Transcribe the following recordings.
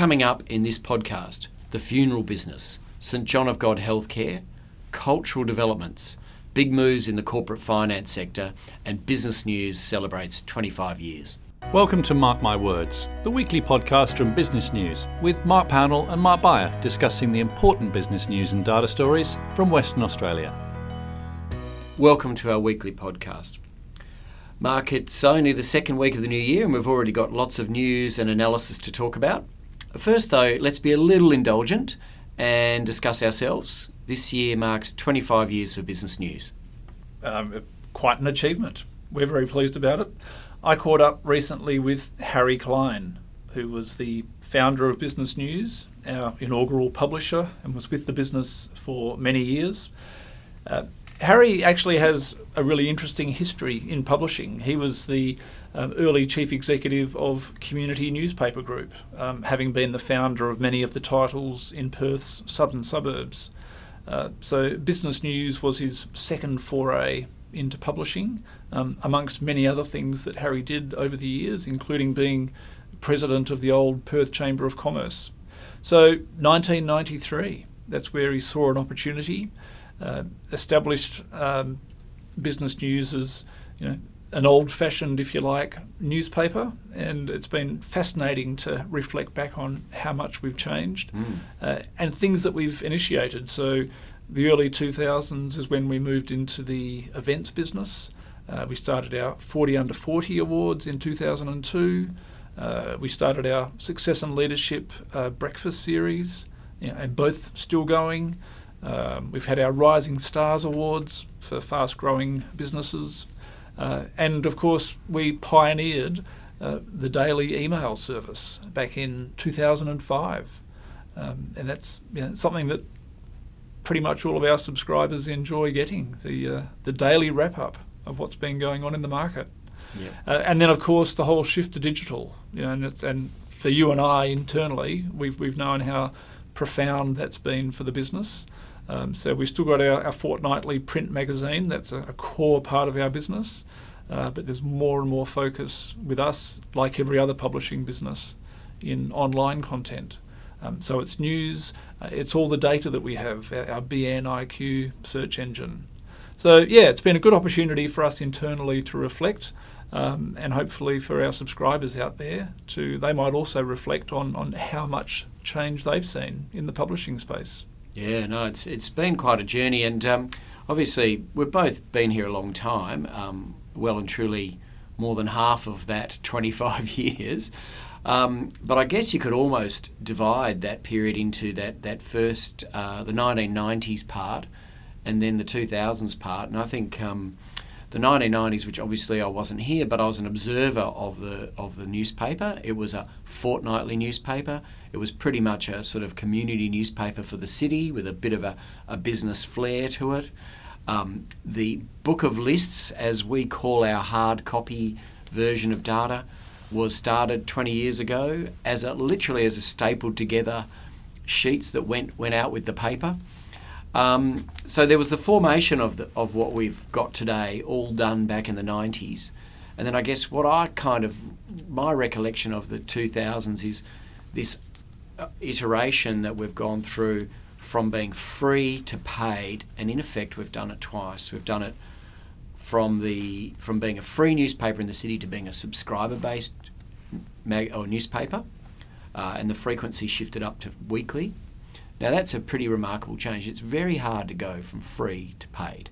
Coming up in this podcast, the funeral business, St John of God Healthcare, cultural developments, big moves in the corporate finance sector, and Business News celebrates 25 years. Welcome to Mark My Words, the weekly podcast from Business News, with Mark Pownall and Mark Beyer discussing the important business news and data stories from Western Australia. Welcome to our weekly podcast. Mark, it's only the second week of the new year and we've already got lots of news and analysis to talk about. First though, let's be a little indulgent and discuss ourselves. This year marks 25 years for Business News. Quite an achievement. We're very pleased about it. I caught up recently with Harry Klein, who was the founder of Business News, our inaugural publisher, and was with the business for many years. Harry actually has a really interesting history in publishing. He was the early chief executive of Community Newspaper Group, having been the founder of many of the titles in Perth's southern suburbs. So Business News was his second foray into publishing, amongst many other things that Harry did over the years, including being president of the old Perth Chamber of Commerce. So 1993, that's where he saw an opportunity, established Business News as an old-fashioned, if you like, newspaper, and it's been fascinating to reflect back on how much we've changed and things that we've initiated. So the early 2000s is when we moved into the events business. We started our 40 Under 40 Awards in 2002. We started our Success and Leadership breakfast series, and both still going. We've had our Rising Stars Awards for fast-growing businesses. And of course, we pioneered the daily email service back in 2005. And that's something that pretty much all of our subscribers enjoy getting, the daily wrap-up of what's been going on in the market. Yeah. And then, of course, the whole shift to digital. And for you and I internally, we've known how profound that's been for the business. So we've still got our fortnightly print magazine. That's a core part of our business. But there's more and more focus with us, like every other publishing business, in online content. So it's news, it's all the data that we have, our BNIQ search engine. So yeah, it's been a good opportunity for us internally to reflect, and hopefully for our subscribers out there, they might also reflect on how much change they've seen in the publishing space. Yeah, no, it's been quite a journey, and obviously we've both been here a long time, well and truly more than half of that 25 years. But I guess you could almost divide that period into that first, the 1990s part, and then the 2000s part. And I think the 1990s, which obviously I wasn't here, but I was an observer of the newspaper. It was a fortnightly newspaper. It was pretty much a sort of community newspaper for the city with a bit of a business flair to it. The book of lists, as we call our hard copy version of data, was started 20 years ago as a stapled together sheets that went out with the paper. So there was the formation of what we've got today, all done back in the 90s. And then I guess my recollection of the 2000s is this iteration that we've gone through from being free to paid, and in effect we've done it twice. We've done it from being a free newspaper in the city to being a subscriber-based newspaper, and the frequency shifted up to weekly. Now that's a pretty remarkable change. It's very hard to go from free to paid.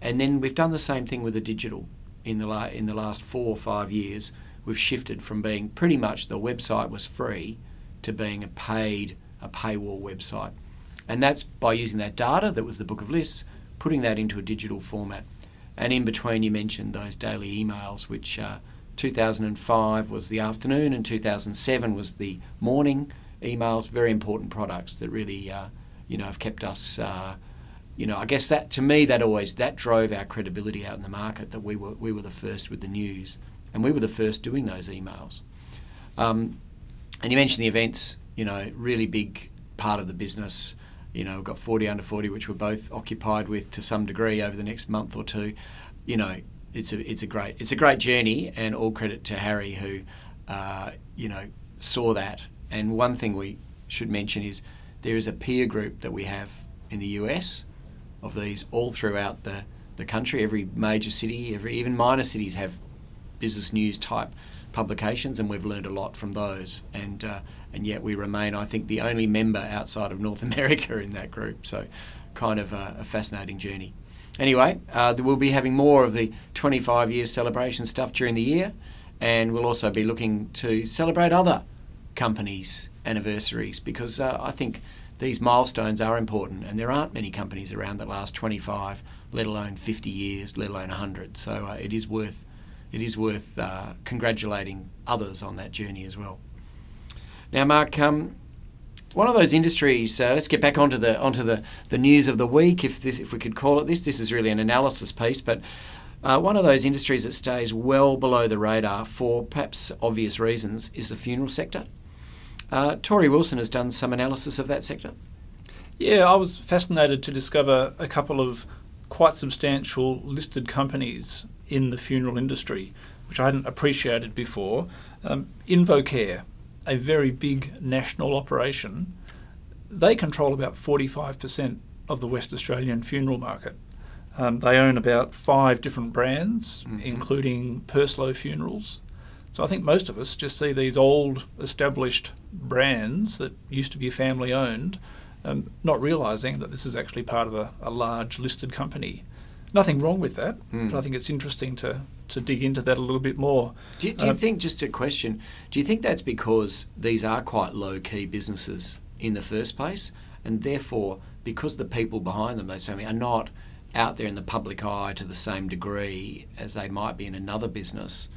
And then we've done the same thing with the digital. In the last 4 or 5 years, we've shifted from being pretty much the website was free to being a paywall website. And that's by using that data that was the book of lists, putting that into a digital format. And in between, you mentioned those daily emails, which 2005 was the afternoon and 2007 was the morning emails. Very important products that really, have kept us. I guess that to me that drove our credibility out in the market, that we were the first with the news, and we were the first doing those emails. And you mentioned the events. Really big part of the business. We've got 40 Under 40, which we're both occupied with to some degree over the next month or two. It's a great journey, and all credit to Harry who saw that And one thing we should mention is there is a peer group that we have in the US of these all throughout the country. Every major city, even minor cities have business news type publications, and we've learned a lot from those. And yet we remain, I think, the only member outside of North America in that group. So kind of a fascinating journey. Anyway, we'll be having more of the 25-year celebration stuff during the year, and we'll also be looking to celebrate other companies' anniversaries, because I think these milestones are important, and there aren't many companies around that last 25, let alone 50 years, let alone 100. So it is worth congratulating others on that journey as well. Now, Mark, one of those industries. Let's get back onto the news of the week, if we could call it this. This is really an analysis piece, but one of those industries that stays well below the radar for perhaps obvious reasons is the funeral sector. Tori Wilson has done some analysis of that sector. Yeah, I was fascinated to discover a couple of quite substantial listed companies in the funeral industry, which I hadn't appreciated before. Invocare, a very big national operation, they control about 45% of the West Australian funeral market. They own about 5 different brands, including Perslow Funerals. So I think most of us just see these old established brands that used to be family owned, not realising that this is actually part of a large listed company. Nothing wrong with that, but I think it's interesting to dig into that a little bit more. Do you think, just a question, do you think that's because these are quite low-key businesses in the first place, and therefore because the people behind them, those family, are not out there in the public eye to the same degree as they might be in another business,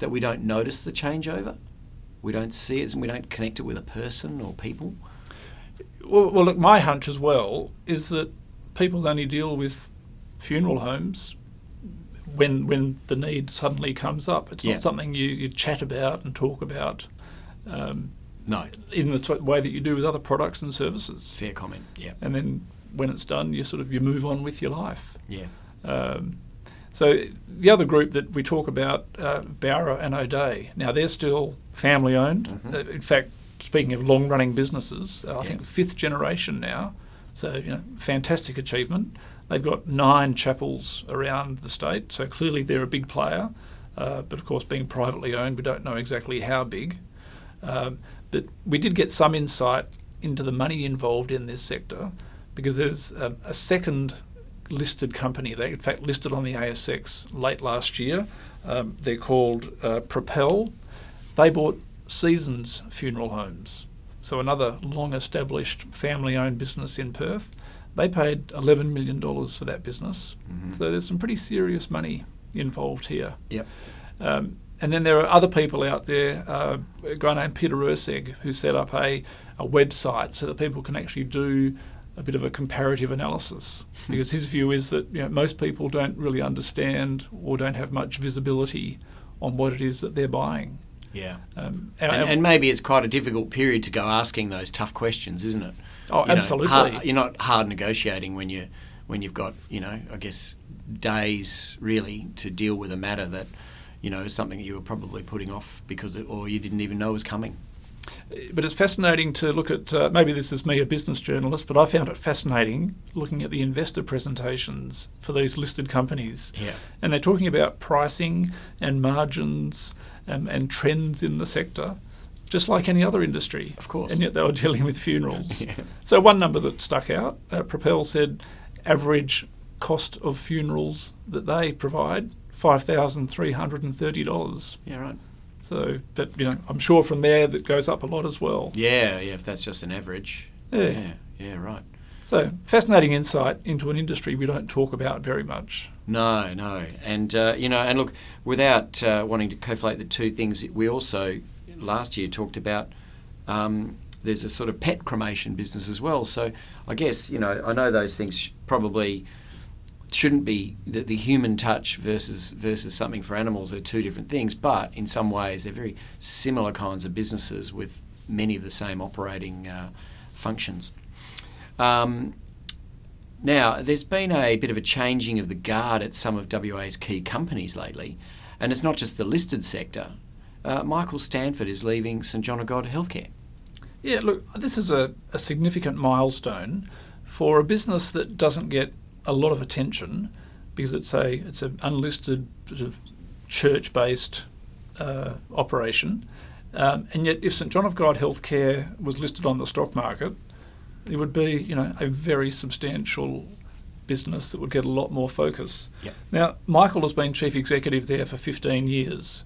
that we don't notice the changeover? We don't see it, and we don't connect it with a person or people? Well, look, my hunch as well is that people only deal with funeral homes when the need suddenly comes up. It's not something you chat about and talk about in the way that you do with other products and services. Fair comment, yeah. And then when it's done, you move on with your life. Yeah. So the other group that we talk about, Bowra and O'Day, now they're still family-owned. Mm-hmm. In fact, speaking of long-running businesses, I think 5th generation now, so fantastic achievement. They've got 9 chapels around the state, so clearly they're a big player. But of course, being privately owned, we don't know exactly how big. But we did get some insight into the money involved in this sector, because there's a second listed company. They, in fact, listed on the ASX late last year. They're called Propel. They bought Seasons Funeral Homes, so another long-established family-owned business in Perth. They paid $11 million for that business. Mm-hmm. So there's some pretty serious money involved here. Yep. And then there are other people out there, a guy named Peter Ersegg, who set up a website so that people can actually do a bit of a comparative analysis, because his view is that most people don't really understand or don't have much visibility on what it is that they're buying. Yeah. And maybe it's quite a difficult period to go asking those tough questions, isn't it? Oh, absolutely. You're not hard negotiating when you've got, I guess, days really to deal with a matter that, is something that you were probably putting off or you didn't even know was coming. But it's fascinating to look at, maybe this is me, a business journalist, but I found it fascinating looking at the investor presentations for these listed companies. Yeah. And they're talking about pricing and margins and trends in the sector, just like any other industry. Of course. And yet they were dealing with funerals. Yeah. So one number that stuck out, Propel said average cost of funerals that they provide, $5,330. Yeah, right. So, but I'm sure from there that goes up a lot as well. Yeah, if that's just an average. Yeah, right. So, fascinating insight into an industry we don't talk about very much. No, and and look, without wanting to conflate the two things, we also last year talked about there's a sort of pet cremation business as well. So, I guess I know those things probably shouldn't be the human touch versus something for animals are two different things, but in some ways they're very similar kinds of businesses with many of the same operating functions. Now, there's been a bit of a changing of the guard at some of WA's key companies lately, and it's not just the listed sector. Michael Stanford is leaving St John of God Healthcare. Yeah, look, this is a significant milestone for a business that doesn't get a lot of attention because it's an unlisted sort of church-based operation. And yet, if St John of God Healthcare was listed on the stock market, it would be, you know, a very substantial business that would get a lot more focus. Yep. Now, Michael has been chief executive there for 15 years,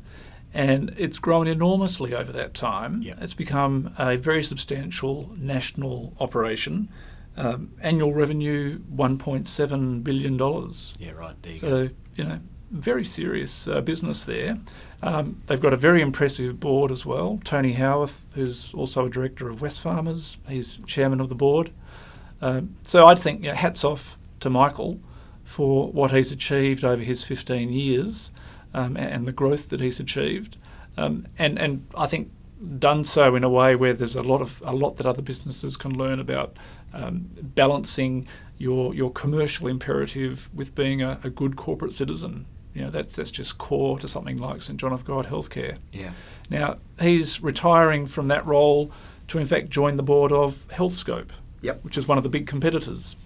and it's grown enormously over that time. Yep. It's become a very substantial national operation. Annual revenue, $1.7 billion. Yeah, right. There you so, go. You know, very serious business there. They've got a very impressive board as well. Tony Howarth, who's also a director of West Farmers, he's chairman of the board. So I'd think, you know, hats off to Michael for what he's achieved over his 15 years and the growth that he's achieved. And I think done so in a way where there's a lot that other businesses can learn about balancing your commercial imperative with being a good corporate citizen. You know, that's just core to something like St John of God Healthcare. Yeah. Now, he's retiring from that role to, in fact, join the board of HealthScope, yep, which is one of the big competitors.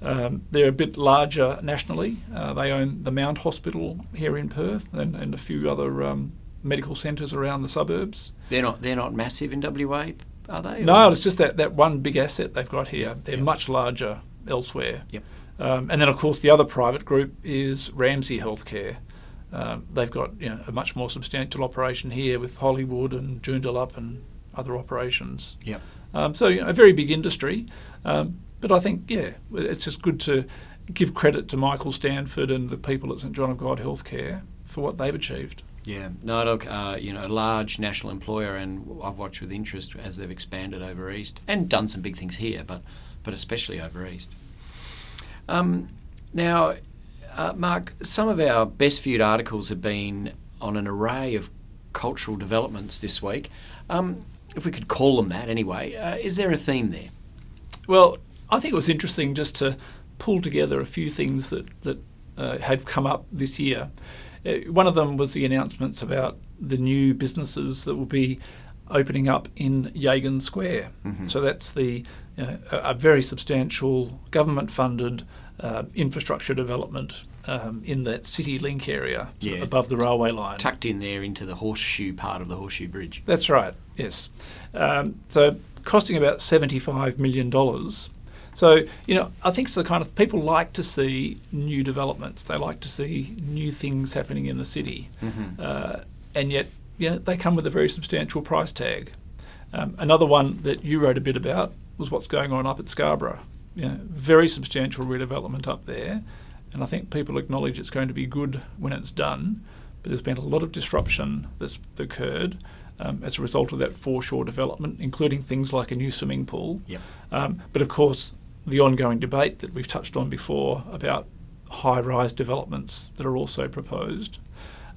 They're a bit larger nationally. They own the Mount Hospital here in Perth and a few other medical centres around the suburbs. They're not massive in WA, are they? No, or? It's just that one big asset they've got here. They're much larger elsewhere. Yep. And then, of course, the other private group is Ramsey Healthcare. They've got, you know, a much more substantial operation here with Hollywood and Joondalup and other operations. Yep. So, you know, a very big industry. But I think, yeah, it's just good to give credit to Michael Stanford and the people at St John of God Healthcare for what they've achieved. Yeah, no, look, you know, a large national employer, and I've watched with interest as they've expanded over east and done some big things here, but especially over east. Now, Mark, some of our best viewed articles have been on an array of cultural developments this week, if we could call them that anyway. Is there a theme there? Well, I think it was interesting just to pull together a few things that had come up this year. One of them was the announcements about the new businesses that will be opening up in Yagan Square. Mm-hmm. So that's a very substantial government-funded infrastructure development in that City Link area above the railway line. Tucked in there into the horseshoe part of the Horseshoe Bridge. That's right, yes. So costing about $75 million. So, you know, I think it's the kind of people like to see new developments. They like to see new things happening in the city. Mm-hmm. And yet, you know, they come with a very substantial price tag. Another one that you wrote a bit about was what's going on up at Scarborough. You know, very substantial redevelopment up there. And I think people acknowledge it's going to be good when it's done. But there's been a lot of disruption that's occurred as a result of that foreshore development, including things like a new swimming pool. Yep. But of course, the ongoing debate that we've touched on before about high-rise developments that are also proposed.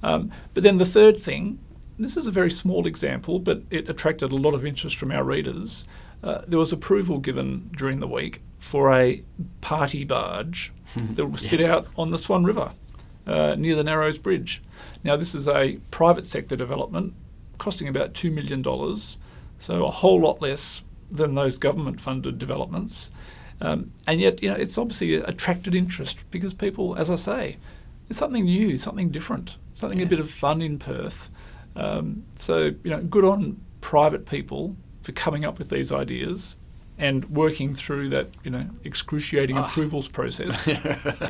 But then the third thing, this is a very small example, but it attracted a lot of interest from our readers. There was approval given during the week for a party barge that will sit out on the Swan River near the Narrows Bridge. Now, this is a private sector development costing about $2 million, so a whole lot less than those government-funded developments. And yet, you know, it's obviously attracted interest because people, as I say, it's something new, something different, something a bit of fun in Perth. So, you know, good on private people for coming up with these ideas and working through that, you know, excruciating approvals process.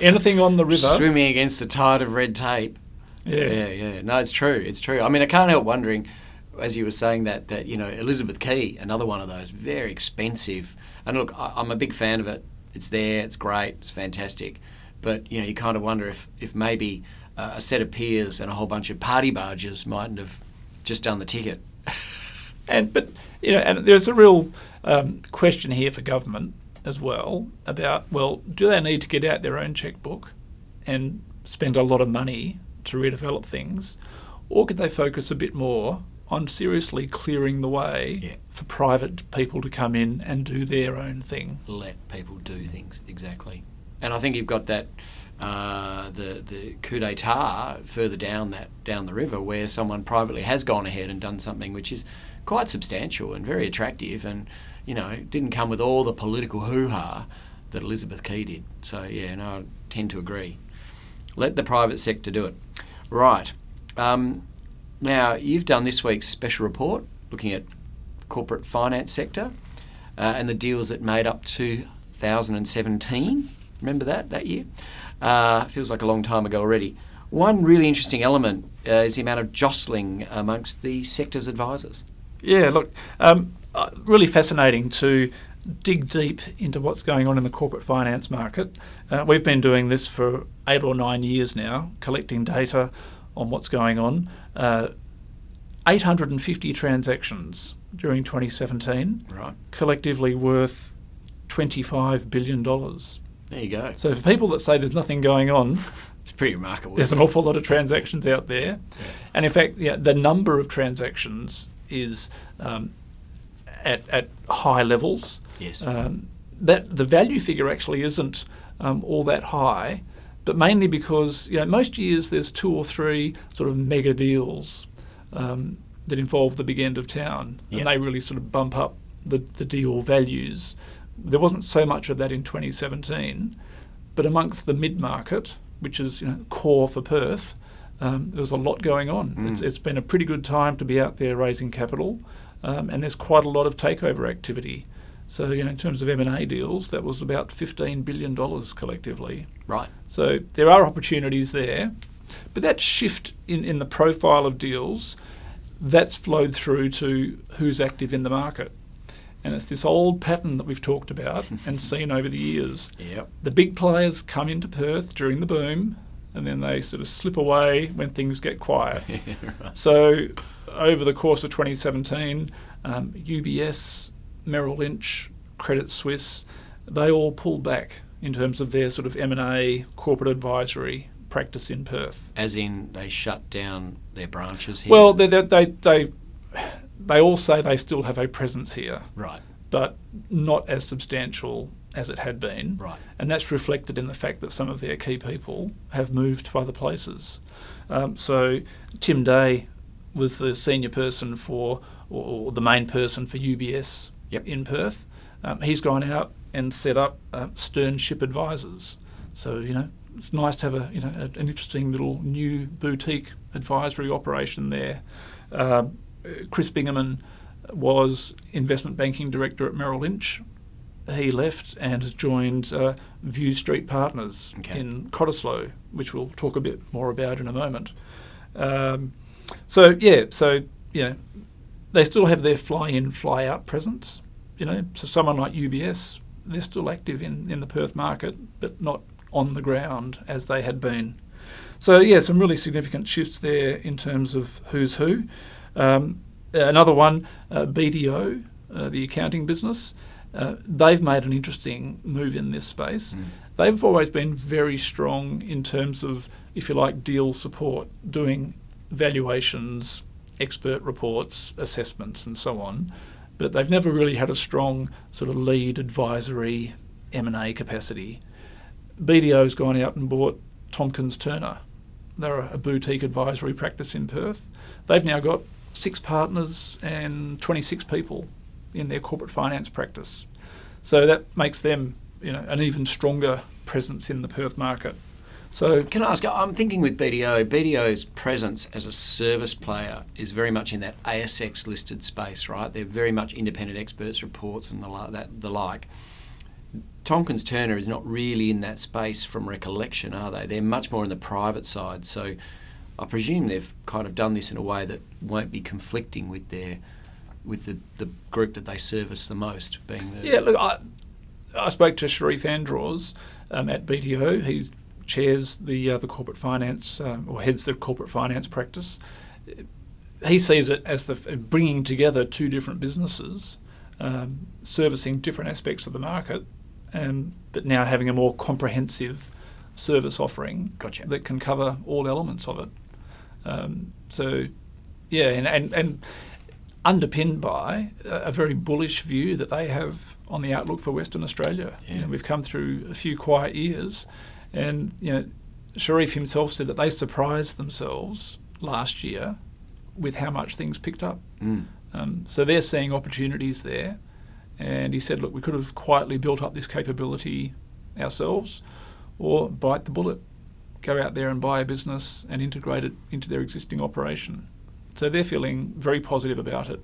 Anything on the river. Swimming against the tide of red tape. Yeah. No, it's true. It's true. I mean, I can't help wondering, as you were saying that, you know, Elizabeth Quay, another one of those very expensive. And look, I'm a big fan of it. It's there. It's great. It's fantastic. But, you know, you kind of wonder if maybe a set of piers and a whole bunch of party barges mightn't have just done the ticket. But, you know, and there's a real question here for government as well about, well, do they need to get out their own checkbook and spend a lot of money to redevelop things? Or could they focus a bit more on seriously clearing the way for private people to come in and do their own thing? Let people do things, exactly. And I think you've got that the coup d'etat further down the river where someone privately has gone ahead and done something which is quite substantial and very attractive, and, you know, didn't come with all the political hoo-ha that Elizabeth Quay did. So, yeah, no, I tend to agree. Let the private sector do it. Right. Now, you've done this week's special report looking at corporate finance sector and the deals that made up 2017. Remember that year? Feels like a long time ago already. One really interesting element is the amount of jostling amongst the sector's advisors. Yeah, look, really fascinating to dig deep into what's going on in the corporate finance market. We've been doing this for 8 or 9 years now, collecting data on what's going on. 850 transactions during 2017, right, collectively worth $25 billion. There you go. So for people that say there's nothing going on, it's pretty remarkable. There's an awful lot of transactions out there. Yeah. And in fact, yeah, the number of transactions is at high levels. Yes. That the value figure actually isn't all that high, but mainly because, you know, most years there's 2 or 3 sort of mega deals that involve the big end of town, and yep, they really sort of bump up the deal values. There wasn't so much of that in 2017, but amongst the mid-market, which is, you know, core for Perth, there was a lot going on. Mm. It's been a pretty good time to be out there raising capital, and there's quite a lot of takeover activity. So, you know, in terms of M&A deals, that was about $15 billion collectively. Right. So there are opportunities there. But that shift in the profile of deals, that's flowed through to who's active in the market. And it's this old pattern that we've talked about and seen over the years. Yep. The big players come into Perth during the boom, and then they sort of slip away when things get quiet. Right. So over the course of 2017, UBS, Merrill Lynch, Credit Suisse, they all pulled back in terms of their sort of M&A corporate advisory practice in Perth. As in, they shut down their branches here? Well, they all say they still have a presence here. Right. But not as substantial as it had been. Right. And that's reflected in the fact that some of their key people have moved to other places. So Tim Day was the senior person for, or the main person for UBS, yep, in Perth. He's gone out and set up Sternship Advisors. So, you know, it's nice to have a, you know, an interesting little new boutique advisory operation there. Chris Bingaman was investment banking director at Merrill Lynch. He left and has joined View Street Partners, okay, in Cottesloe, which we'll talk a bit more about in a moment. So they still have their fly-in, fly-out presence. You know, so someone like UBS, they're still active in the Perth market, but not on the ground as they had been. So, yeah, some really significant shifts there in terms of who's who. Another one, BDO, the accounting business, they've made an interesting move in this space. Mm. They've always been very strong in terms of, if you like, deal support, doing valuations, expert reports, assessments and so on, but they've never really had a strong sort of lead advisory M&A capacity. BDO's gone out and bought Tompkins Turner. They're a boutique advisory practice in Perth. They've now got 6 partners and 26 people in their corporate finance practice. So that makes them, you know, an even stronger presence in the Perth market. So can I ask, I'm thinking with BDO's presence as a service player is very much in that ASX listed space, right? They're very much independent experts reports and the like. Tompkins Turner is not really in that space from recollection, are they? They're much more in the private side. So I presume they've kind of done this in a way that won't be conflicting with their with the group that they service the most. Yeah, look, I spoke to Sharif Andros at BDO. He's chairs the corporate finance or heads the corporate finance practice. He sees it as the bringing together 2 different businesses, servicing different aspects of the market, but now having a more comprehensive service offering, gotcha, that can cover all elements of it. So, and underpinned by a very bullish view that they have on the outlook for Western Australia. Yeah. You know, we've come through a few quiet years. And, you know, Sharif himself said that they surprised themselves last year with how much things picked up. Mm. So they're seeing opportunities there. And he said, look, we could have quietly built up this capability ourselves, or bite the bullet, go out there and buy a business and integrate it into their existing operation. So they're feeling very positive about it.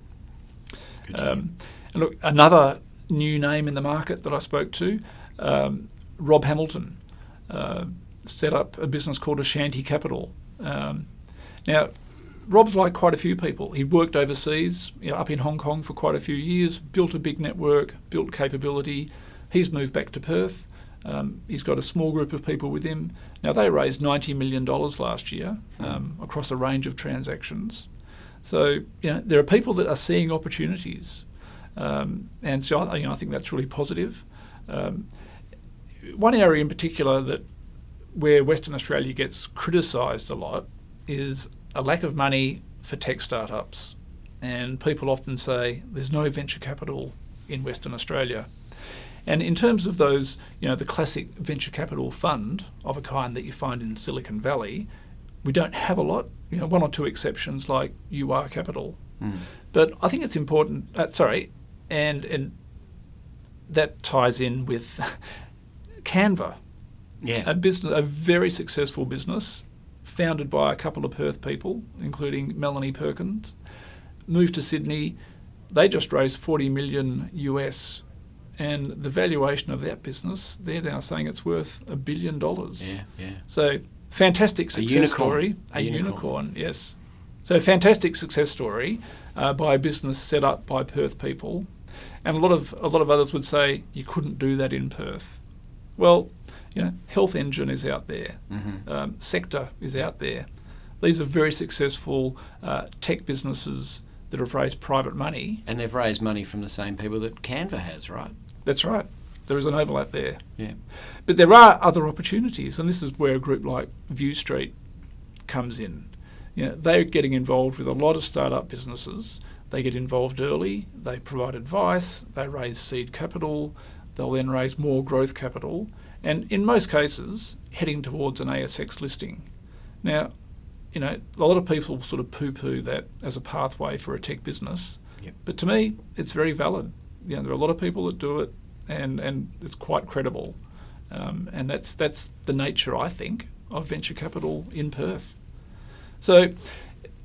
And look, another new name in the market that I spoke to, Rob Hamilton, set up a business called Ashanti Capital. Now, Rob's like quite a few people. He worked overseas, up in Hong Kong for quite a few years, built a big network, built capability. He's moved back to Perth. He's got a small group of people with him. Now, they raised $90 million last year across a range of transactions. So, there are people that are seeing opportunities. And so, I think that's really positive. One area in particular where Western Australia gets criticised a lot is a lack of money for tech startups. And people often say there's no venture capital in Western Australia. And in terms of those, the classic venture capital fund of a kind that you find in Silicon Valley, we don't have a lot, one or two exceptions like UR Capital. But I think it's important, and that ties in with Canva, a very successful business founded by a couple of Perth people, including Melanie Perkins, moved to Sydney. They just raised $40 million US, and the valuation of that business, they're now saying it's worth $1 billion. So fantastic success story. A unicorn, yes. So fantastic success story by a business set up by Perth people. And a lot of others would say you couldn't do that in Perth. Well, Health Engine is out there. Sector is out there. These are very successful tech businesses that have raised private money. And they've raised money from the same people that Canva has, right? That's right. There is an overlap there. Yeah. But there are other opportunities, and this is where a group like View Street comes in. They're getting involved with a lot of startup businesses. They get involved early, they provide advice, they raise seed capital, they'll then raise more growth capital, and in most cases, heading towards an ASX listing. Now, a lot of people sort of poo-poo that as a pathway for a tech business, but to me, it's very valid. There are a lot of people that do it, and it's quite credible. And that's the nature, I think, of venture capital in Perth. So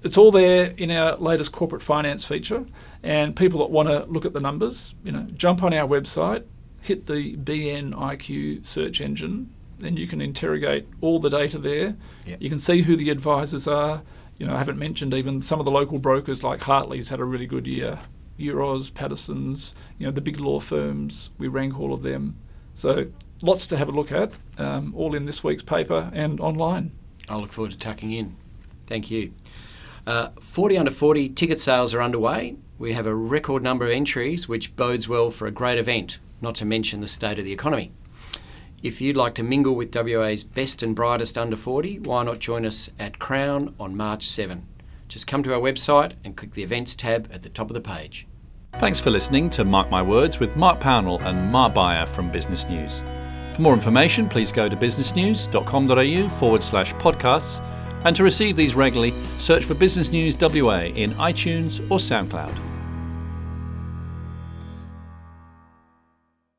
it's all there in our latest corporate finance feature, and people that want to look at the numbers, jump on our website, hit the BNIQ search engine, then you can interrogate all the data there. Yep. You can see who the advisors are. I haven't mentioned even some of the local brokers like Hartley's had a really good year, Euros, Patterson's, the big law firms, we rank all of them. So lots to have a look at, all in this week's paper and online. I look forward to tucking in. Thank you. 40 under 40 ticket sales are underway. We have a record number of entries, which bodes well for a great event, not to mention the state of the economy. If you'd like to mingle with WA's best and brightest under 40, why not join us at Crown on March 7? Just come to our website and click the Events tab at the top of the page. Thanks for listening to Mark My Words with Mark Pownall and Mark Beyer from Business News. For more information, please go to businessnews.com.au/podcasts. And to receive these regularly, search for Business News WA in iTunes or SoundCloud.